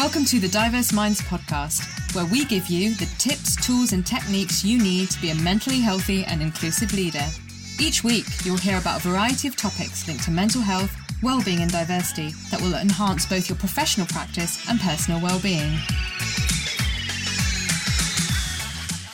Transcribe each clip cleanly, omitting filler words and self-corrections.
Welcome to the Diverse Minds Podcast, where we give you the tips, tools and techniques you need to be a mentally healthy and inclusive leader. Each week, you'll hear about a variety of topics linked to mental health, wellbeing and diversity that will enhance both your professional practice and personal wellbeing.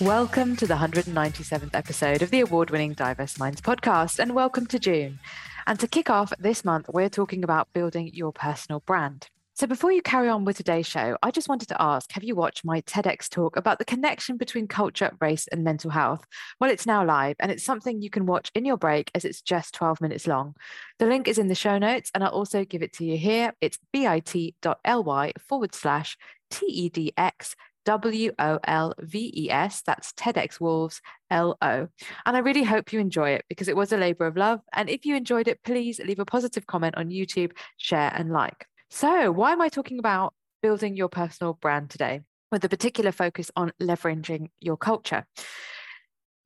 Welcome to the 197th episode of the award-winning Diverse Minds Podcast, and welcome to June. And to kick off this month, we're talking about building your personal brand. So before you carry on with today's show, I just wanted to ask, have you watched my TEDx talk about the connection between culture, race and mental health? Well, it's now live and it's something you can watch in your break as it's just 12 minutes long. The link is in the show notes and I'll also give it to you here. It's bit.ly/TEDxWolves. That's TEDxWolves LO. And I really hope you enjoy it because it was a labor of love. And if you enjoyed it, please leave a positive comment on YouTube, share and like. So why am I talking about building your personal brand today with a particular focus on leveraging your culture?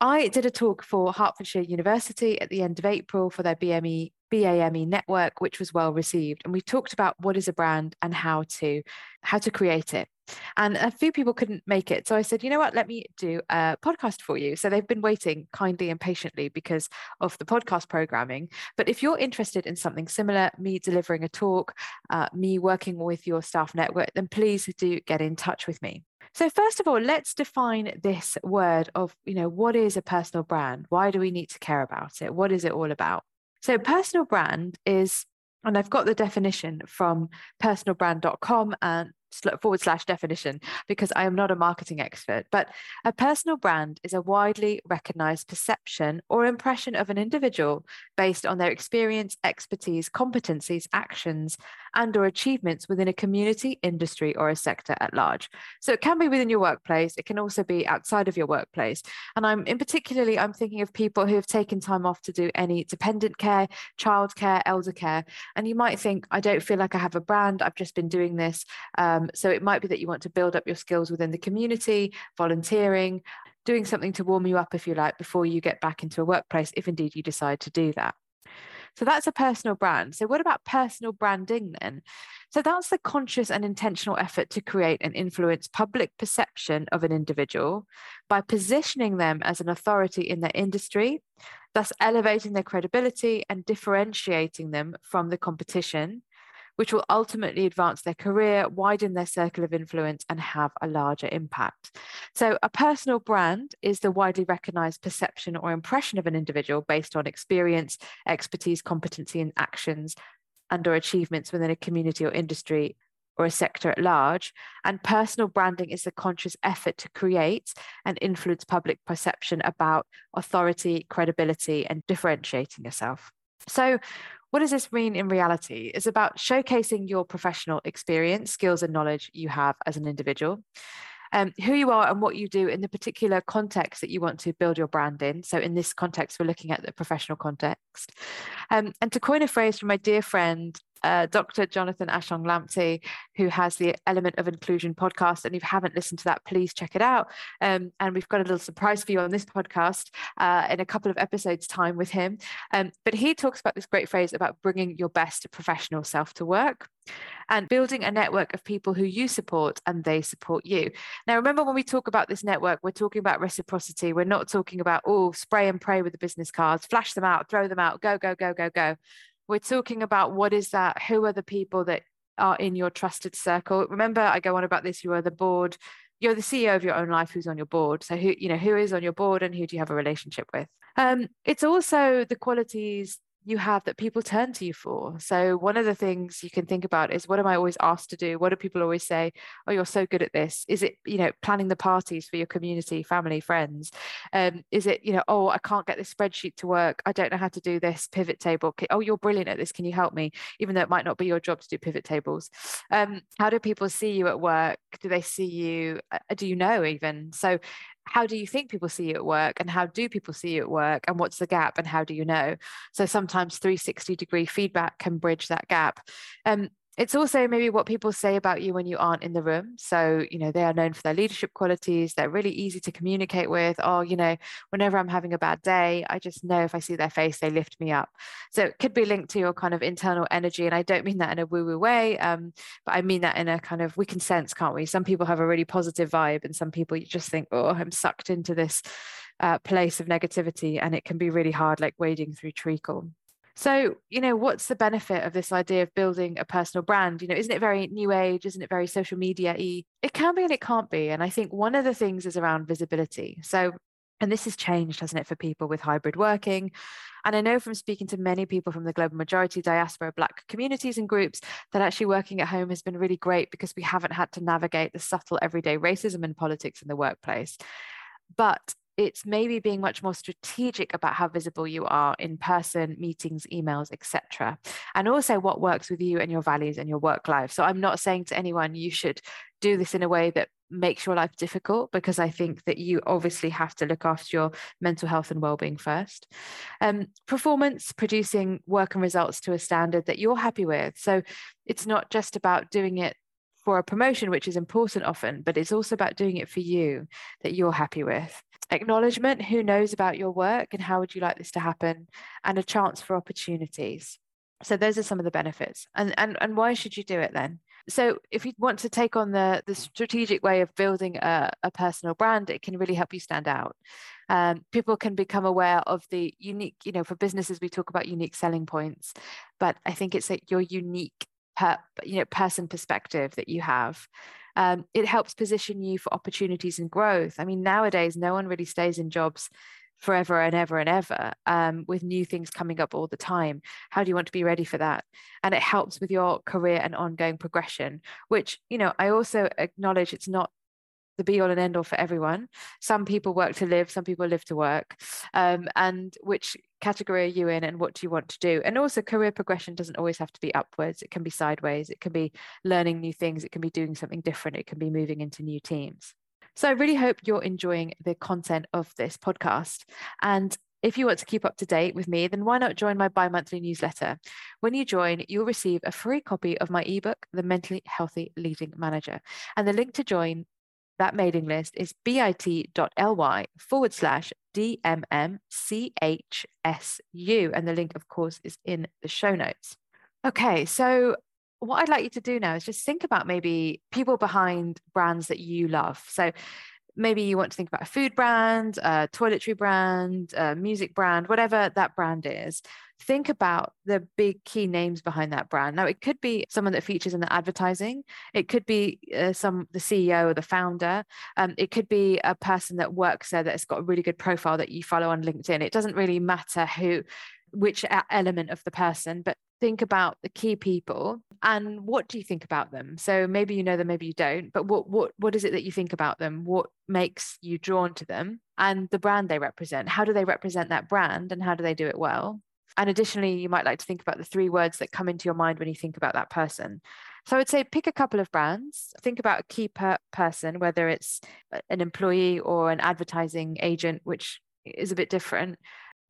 I did a talk for Hertfordshire University at the end of April for their BAME network, which was well received. And we talked about what is a brand and how to create it. And a few people couldn't make it. So I said, you know what, let me do a podcast for you. So they've been waiting kindly and patiently because of the podcast programming. But if you're interested in something similar, me delivering a talk, me working with your staff network, then please do get in touch with me. So first of all, let's define this word of, what is a personal brand? Why do we need to care about it? What is it all about? So personal brand is, and I've got the definition from personalbrand.com and /definition, because I am not a marketing expert, but a personal brand is a widely recognized perception or impression of an individual based on their experience, expertise, competencies, actions, and or achievements within a community, industry, or a sector at large. So it can be within your workplace. It can also be outside of your workplace. And I'm thinking of people who have taken time off to do any dependent care, childcare, elder care. And you might think, I don't feel like I have a brand. I've just been doing this. So it might be that you want to build up your skills within the community, volunteering, doing something to warm you up, if you like, before you get back into a workplace, if indeed you decide to do that. So that's a personal brand. So what about personal branding then? So that's the conscious and intentional effort to create and influence public perception of an individual by positioning them as an authority in their industry, thus elevating their credibility and differentiating them from the competition, which will ultimately advance their career, widen their circle of influence, and have a larger impact. So a personal brand is the widely recognized perception or impression of an individual based on experience, expertise, competency, and actions and or achievements within a community or industry or a sector at large. And personal branding is the conscious effort to create and influence public perception about authority, credibility, and differentiating yourself. So what does this mean in reality? It's about showcasing your professional experience, skills and knowledge you have as an individual, who you are and what you do in the particular context that you want to build your brand in. So in this context, we're looking at the professional context. And to coin a phrase from my dear friend, Dr. Jonathan Ashong-Lamptey, who has the Element of Inclusion podcast. And if you haven't listened to that, please check it out. And we've got a little surprise for you on this podcast in a couple of episodes' time with him. But he talks about this great phrase about bringing your best professional self to work and building a network of people who you support and they support you. Now, remember, when we talk about this network, we're talking about reciprocity. We're not talking about, spray and pray with the business cards, flash them out, throw them out, go, go, go, go, go. We're talking about what is that? Who are the people that are in your trusted circle? Remember, I go on about this. You are the board. You're the CEO of your own life. Who's on your board? So who is on your board and who do you have a relationship with? It's also the qualities you have that people turn to you for. So one of the things you can think about is, what am I always asked to do? What do people always say? Oh, you're so good at this. Is it, planning the parties for your community, family, friends? Is it, I can't get this spreadsheet to work. I don't know how to do this pivot table. Oh, you're brilliant at this. Can you help me? Even though it might not be your job to do pivot tables. How do people see you at work? Do they see you? Do you know even? So how do you think people see you at work, and how do people see you at work, and what's the gap, and how do you know? So sometimes 360-degree feedback can bridge that gap. It's also maybe what people say about you when you aren't in the room. So, you know, they are known for their leadership qualities. They're really easy to communicate with. Or, you know, whenever I'm having a bad day, I just know if I see their face, they lift me up. So it could be linked to your kind of internal energy. And I don't mean that in a woo-woo way, but I mean that in a kind of, we can sense, can't we? Some people have a really positive vibe and some people you just think, oh, I'm sucked into this place of negativity. And it can be really hard, like wading through treacle. So, you know, what's the benefit of this idea of building a personal brand? You know, isn't it very new age? Isn't it very social media-y? It can be and it can't be. And I think one of the things is around visibility. So, and this has changed, hasn't it, for people with hybrid working? And I know from speaking to many people from the global majority, diaspora, Black communities and groups, that actually working at home has been really great because we haven't had to navigate the subtle everyday racism and politics in the workplace. But it's maybe being much more strategic about how visible you are in person, meetings, emails, etc. And also what works with you and your values and your work life. So I'm not saying to anyone, you should do this in a way that makes your life difficult, because I think that you obviously have to look after your mental health and well-being first. Performance, producing work and results to a standard that you're happy with. So it's not just about doing it for a promotion, which is important often, but it's also about doing it for you that you're happy with. Acknowledgement, who knows about your work and how would you like this to happen, and a chance for opportunities. So those are some of the benefits. And why should you do it then? So if you want to take on the strategic way of building a personal brand, it can really help you stand out. People can become aware of the unique, you know, for businesses, we talk about unique selling points, but I think it's like your unique person perspective that you have. It helps position you for opportunities and growth. I mean, nowadays, no one really stays in jobs forever and ever and ever, with new things coming up all the time. How do you want to be ready for that? And it helps with your career and ongoing progression, which, you know, I also acknowledge it's not the be all and end all for everyone. Some people work to live, some people live to work. And which category are you in and what do you want to do? And also career progression doesn't always have to be upwards. It can be sideways. It can be learning new things. It can be doing something different. It can be moving into new teams. So I really hope you're enjoying the content of this podcast. And if you want to keep up to date with me, then why not join my bi-monthly newsletter? When you join, you'll receive a free copy of my ebook, The Mentally Healthy Leading Manager. And the link to join that mailing list is bit.ly/DMMCHSU. And the link, of course, is in the show notes. Okay, so what I'd like you to do now is just think about maybe people behind brands that you love. So maybe you want to think about a food brand, a toiletry brand, a music brand, whatever that brand is. Think about the big key names behind that brand. Now, it could be someone that features in the advertising. It could be the CEO or the founder. It could be a person that works there that has got a really good profile that you follow on LinkedIn. It doesn't really matter which element of the person, but think about the key people and what do you think about them? So maybe you know them, maybe you don't, but what is it that you think about them? What makes you drawn to them and the brand they represent? How do they represent that brand and how do they do it well? And additionally, you might like to think about the three words that come into your mind when you think about that person. So I would say pick a couple of brands, think about a key person, whether it's an employee or an advertising agent, which is a bit different.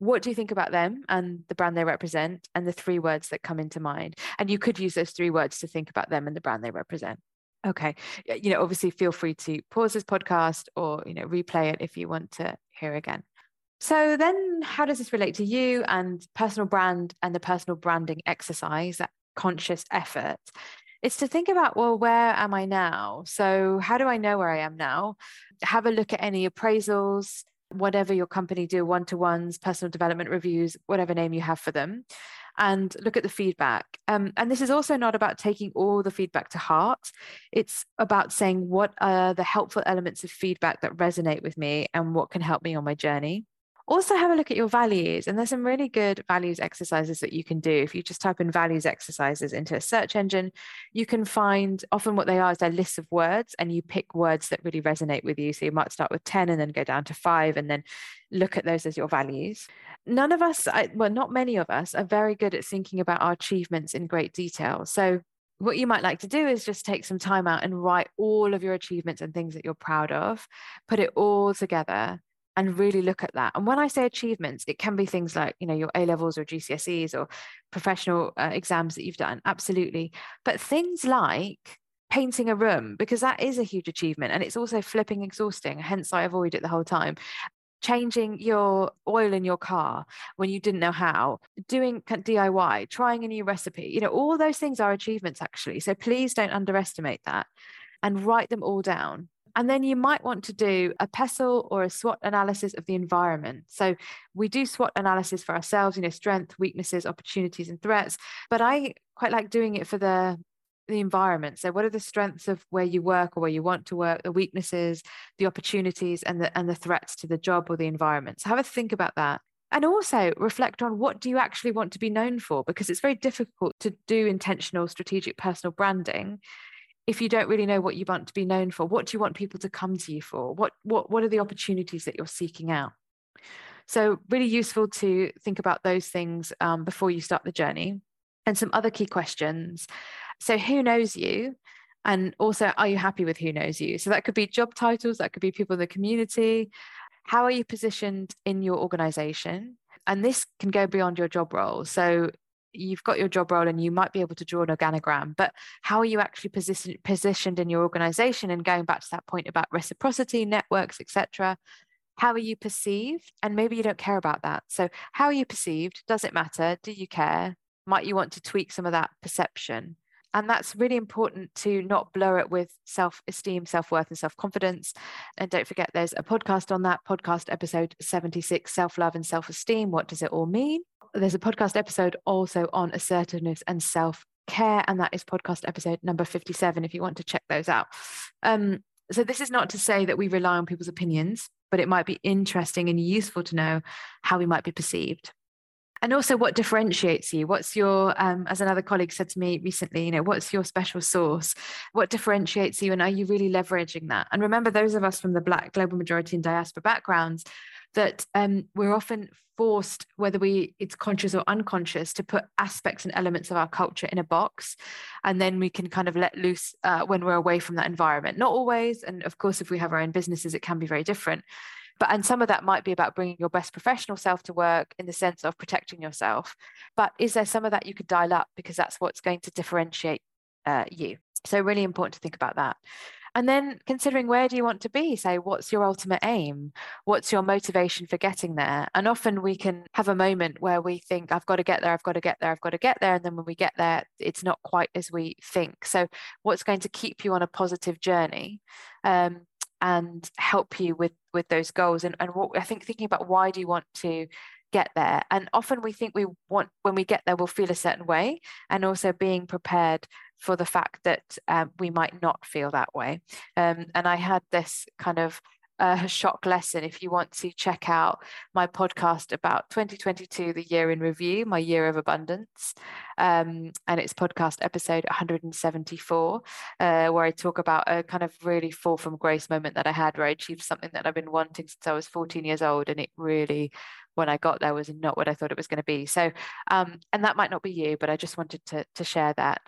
What do you think about them and the brand they represent and the three words that come into mind? And you could use those three words to think about them and the brand they represent. Okay. You know, obviously feel free to pause this podcast or, you know, replay it if you want to hear again. So then how does this relate to you and personal brand and the personal branding exercise, that conscious effort? It's to think about, well, where am I now? So how do I know where I am now? Have a look at any appraisals, whatever your company do, one-to-ones, personal development reviews, whatever name you have for them, and look at the feedback. And this is also not about taking all the feedback to heart. It's about saying, what are the helpful elements of feedback that resonate with me and what can help me on my journey? Also have a look at your values. And there's some really good values exercises that you can do. If you just type in values exercises into a search engine, you can find often what they are is their lists of words, and you pick words that really resonate with you. So you might start with 10 and then go down to 5 and then look at those as your values. None of us, not many of us, are very good at thinking about our achievements in great detail. So what you might like to do is just take some time out and write all of your achievements and things that you're proud of, put it all together, and really look at that. And when I say achievements, it can be things like, you know, your A-levels or GCSEs or professional exams that you've done, absolutely. But things like painting a room, because that is a huge achievement, and it's also flipping exhausting, hence I avoid it the whole time. Changing your oil in your car when you didn't know how, doing DIY, trying a new recipe, you know, all those things are achievements actually. So please don't underestimate that and write them all down. And then you might want to do a PESEL or a SWOT analysis of the environment. So we do SWOT analysis for ourselves, you know, strengths, weaknesses, opportunities and threats. But I quite like doing it for the environment. So what are the strengths of where you work or where you want to work, the weaknesses, the opportunities and the threats to the job or the environment. So have a think about that. And also reflect on what do you actually want to be known for, because it's very difficult to do intentional, strategic, personal branding if you don't really know what you want to be known for. What do you want people to come to you for? What are the opportunities that you're seeking out? So really useful to think about those things before you start the journey. And some other key questions. So who knows you? And also, are you happy with who knows you? So that could be job titles, that could be people in the community. How are you positioned in your organization? And this can go beyond your job role. So you've got your job role and you might be able to draw an organogram, but how are you actually positioned in your organization? And going back to that point about reciprocity, networks, etc. How are you perceived? And maybe you don't care about that. So how are you perceived? Does it matter? Do you care? Might you want to tweak some of that perception? And that's really important to not blur it with self-esteem, self-worth, and self-confidence. And don't forget, there's a podcast on that, podcast episode 76, Self-Love and Self-Esteem. What does it all mean? There's a podcast episode also on assertiveness and self-care, and that is podcast episode number 57, if you want to check those out. So this is not to say that we rely on people's opinions, but it might be interesting and useful to know how we might be perceived. And also, what differentiates you? What's your, as another colleague said to me recently, you know, what's your special sauce? What differentiates you, and are you really leveraging that? And remember, those of us from the Black, global majority and diaspora backgrounds, that we're often forced, whether it's conscious or unconscious, to put aspects and elements of our culture in a box, and then we can kind of let loose when we're away from that environment. Not always, and of course, if we have our own businesses, it can be very different. But, and some of that might be about bringing your best professional self to work in the sense of protecting yourself. But is there some of that you could dial up, because that's what's going to differentiate you? So really important to think about that. And then considering, where do you want to be? So what's your ultimate aim? What's your motivation for getting there? And often we can have a moment where we think, I've got to get there, I've got to get there, I've got to get there. And then when we get there, it's not quite as we think. So what's going to keep you on a positive journey? And help you with those goals. And what I think, thinking about, why do you want to get there? And often we think we want, when we get there, we'll feel a certain way, and also being prepared for the fact that we might not feel that way. And I had this kind of shock lesson. If you want to check out my podcast about 2022, the year in review, my year of abundance, and it's podcast episode 174, where I talk about a kind of really fall from grace moment that I had, where I achieved something that I've been wanting since I was 14 years old, and it really, when I got there, was not what I thought it was going to be. So and that might not be you, but I just wanted to share that.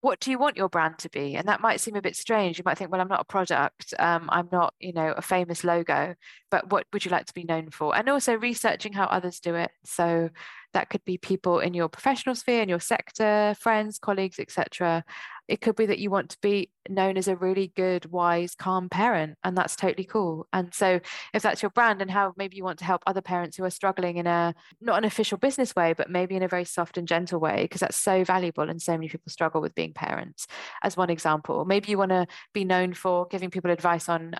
What do you want your brand to be? And that might seem a bit strange. You might think, well, I'm not a product. I'm not, you know, a famous logo, but what would you like to be known for? And also researching how others do it. So that could be people in your professional sphere, in your sector, friends, colleagues, etc. It could be that you want to be known as a really good, wise, calm parent, and that's totally cool. And so if that's your brand, and how maybe you want to help other parents who are struggling in a, not an official business way, but maybe in a very soft and gentle way, because that's so valuable and so many people struggle with being parents, as one example. Maybe you want to be known for giving people advice on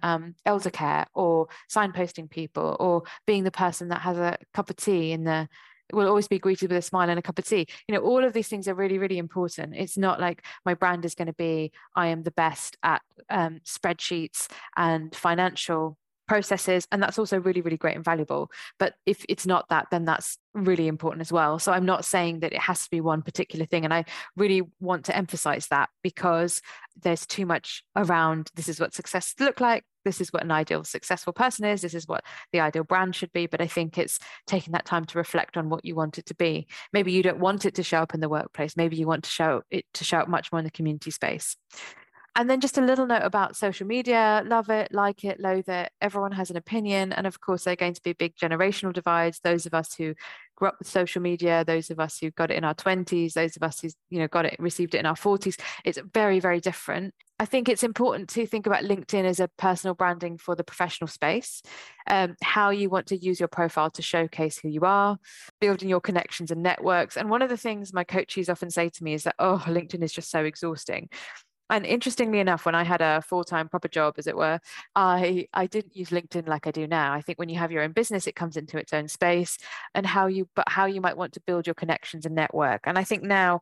elder care, or signposting people, or being the person that has a cup of tea in the, will always be greeted with a smile and a cup of tea. You know, all of these things are really, really important. It's not like my brand is going to be, I am the best at spreadsheets and financial processes. And that's also really, really great and valuable. But if it's not that, then that's really important as well. So I'm not saying that it has to be one particular thing. And I really want to emphasize that, because there's too much around, this is what success looks like, this is what an ideal successful person is, this is what the ideal brand should be. But I think it's taking that time to reflect on what you want it to be. Maybe you don't want it to show up in the workplace. Maybe you want to show it to show up much more in the community space. And then just a little note about social media: love it, like it, loathe it. Everyone has an opinion. And of course, there are going to be big generational divides. Those of us who grew up with social media, those of us who got it in our 20s, those of us who, received it in our 40s. It's very, very different. I think it's important to think about LinkedIn as a personal branding for the professional space, how you want to use your profile to showcase who you are, building your connections and networks. And one of the things my coaches often say to me is that, oh, LinkedIn is just so exhausting. And interestingly enough, when I had a full-time proper job, as it were, I didn't use LinkedIn like I do now. I think when you have your own business, it comes into its own space, and how you might want to build your connections and network. And I think now,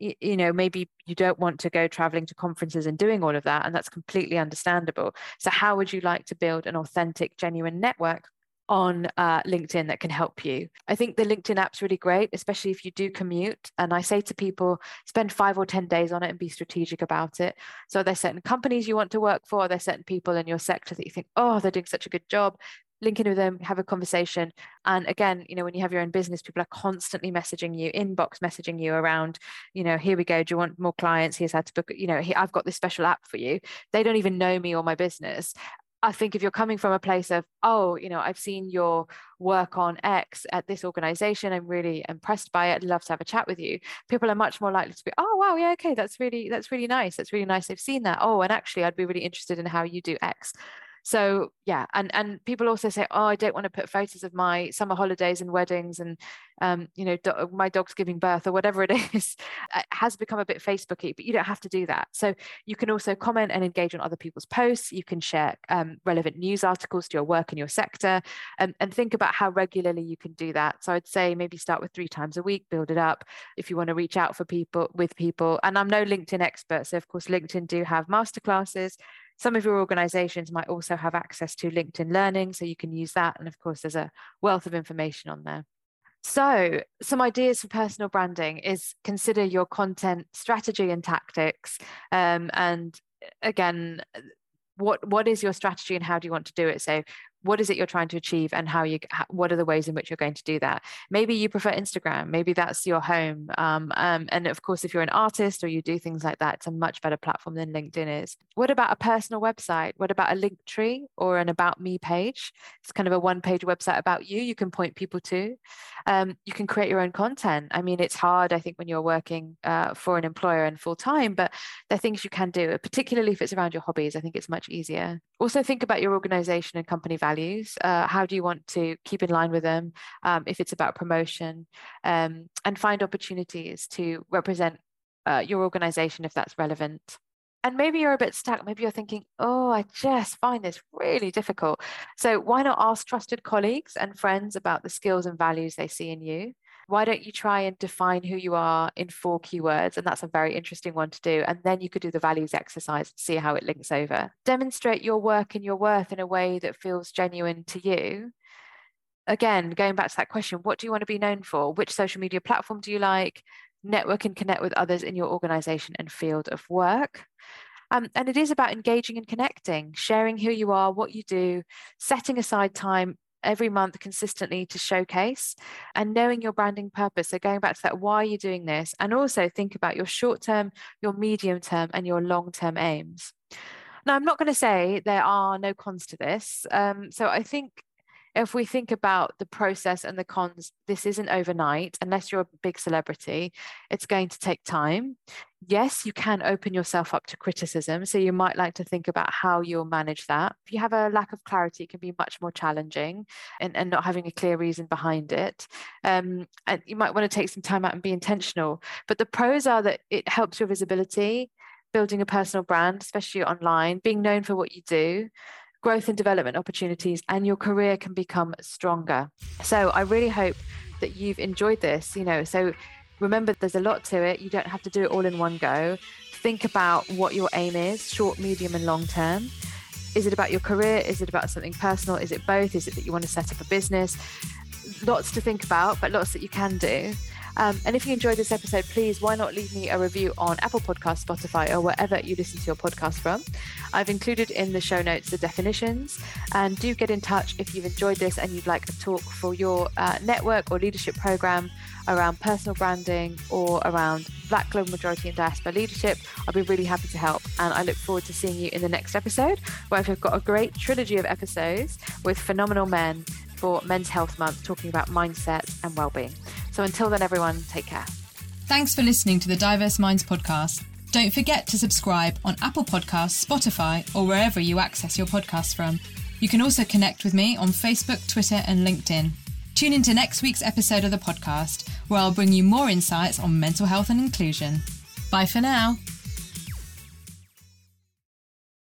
maybe you don't want to go traveling to conferences and doing all of that, and that's completely understandable. So how would you like to build an authentic, genuine network on LinkedIn that can help you? I think the LinkedIn app's really great, especially if you do commute. And I say to people, spend 5 or 10 days on it and be strategic about it. So are there certain companies you want to work for? Are there certain people in your sector that you think, oh, they're doing such a good job? Link in with them, have a conversation. And again, when you have your own business, people are constantly messaging you, inbox messaging you around, here we go, do you want more clients? Here's how to book, I've got this special app for you. They don't even know me or my business. I think if you're coming from a place of, I've seen your work on X at this organization, I'm really impressed by it, I'd love to have a chat with you. People are much more likely to be, oh, wow, yeah, okay, that's really nice. That's really nice. They've seen that. Oh, and actually, I'd be really interested in how you do X. So yeah, and people also say, oh, I don't want to put photos of my summer holidays and weddings and my dog's giving birth or whatever it is. It has become a bit Facebooky, but you don't have to do that. So you can also comment and engage on other people's posts. You can share relevant news articles to your work and your sector, and think about how regularly you can do that. So I'd say maybe start with 3 times a week, build it up if you want to reach out with people. And I'm no LinkedIn expert, so of course LinkedIn do have masterclasses. Some of your organizations might also have access to LinkedIn Learning, so you can use that. And of course, there's a wealth of information on there. So some ideas for personal branding is consider your content strategy and tactics. And again, what is your strategy and how do you want to do it? So what is it you're trying to achieve, and what are the ways in which you're going to do that? Maybe you prefer Instagram, maybe that's your home. And of course, if you're an artist or you do things like that, it's a much better platform than LinkedIn is. What about a personal website? What about a Linktree or an About Me page? It's kind of a one-page website about you. You can point people to. You can create your own content. I mean, it's hard, I think, when you're working for an employer and full-time, but there are things you can do, particularly if it's around your hobbies. I think it's much easier. Also think about your organization and company values. How do you want to keep in line with them, if it's about promotion, and find opportunities to represent your organization if that's relevant. And maybe you're a bit stuck. Maybe you're thinking, oh, I just find this really difficult. So why not ask trusted colleagues and friends about the skills and values they see in you? Why don't you try and define who you are in 4 keywords? And that's a very interesting one to do. And then you could do the values exercise and see how it links over. Demonstrate your work and your worth in a way that feels genuine to you. Again, going back to that question, what do you want to be known for? Which social media platform do you like? Network and connect with others in your organization and field of work. And it is about engaging and connecting, sharing who you are, what you do, setting aside time every month consistently to showcase, and knowing your branding purpose. So going back to that, why are you doing this? And also think about your short-term, your medium-term, and your long-term aims. Now, I'm not going to say there are no cons to this. So I think if we think about the process and the cons, this isn't overnight. Unless you're a big celebrity, it's going to take time. Yes, you can open yourself up to criticism. So you might like to think about how you'll manage that. If you have a lack of clarity, it can be much more challenging, and not having a clear reason behind it. And you might want to take some time out and be intentional. But the pros are that it helps your visibility, building a personal brand, especially online, being known for what you do, growth and development opportunities, and your career can become stronger. So I really hope that you've enjoyed this, so remember there's a lot to it. You don't have to do it all in one go. Think about what your aim is, short, medium, and long term. Is it about your career? Is it about something personal? Is it both? Is it that you want to set up a business? Lots to think about, but lots that you can do. And if you enjoyed this episode, please, why not leave me a review on Apple Podcasts, Spotify, or wherever you listen to your podcast from. I've included in the show notes the definitions, and do get in touch if you've enjoyed this and you'd like a talk for your network or leadership program around personal branding or around Black, Global Majority and Diaspora leadership. I'll be really happy to help, and I look forward to seeing you in the next episode, where we've got a great trilogy of episodes with phenomenal men for Men's Health Month, talking about mindset and well-being. So until then, everyone, take care. Thanks for listening to the Diverse Minds podcast. Don't forget to subscribe on Apple Podcasts, Spotify, or wherever you access your podcasts from. You can also connect with me on Facebook, Twitter, and LinkedIn. Tune into next week's episode of the podcast, where I'll bring you more insights on mental health and inclusion. Bye for now.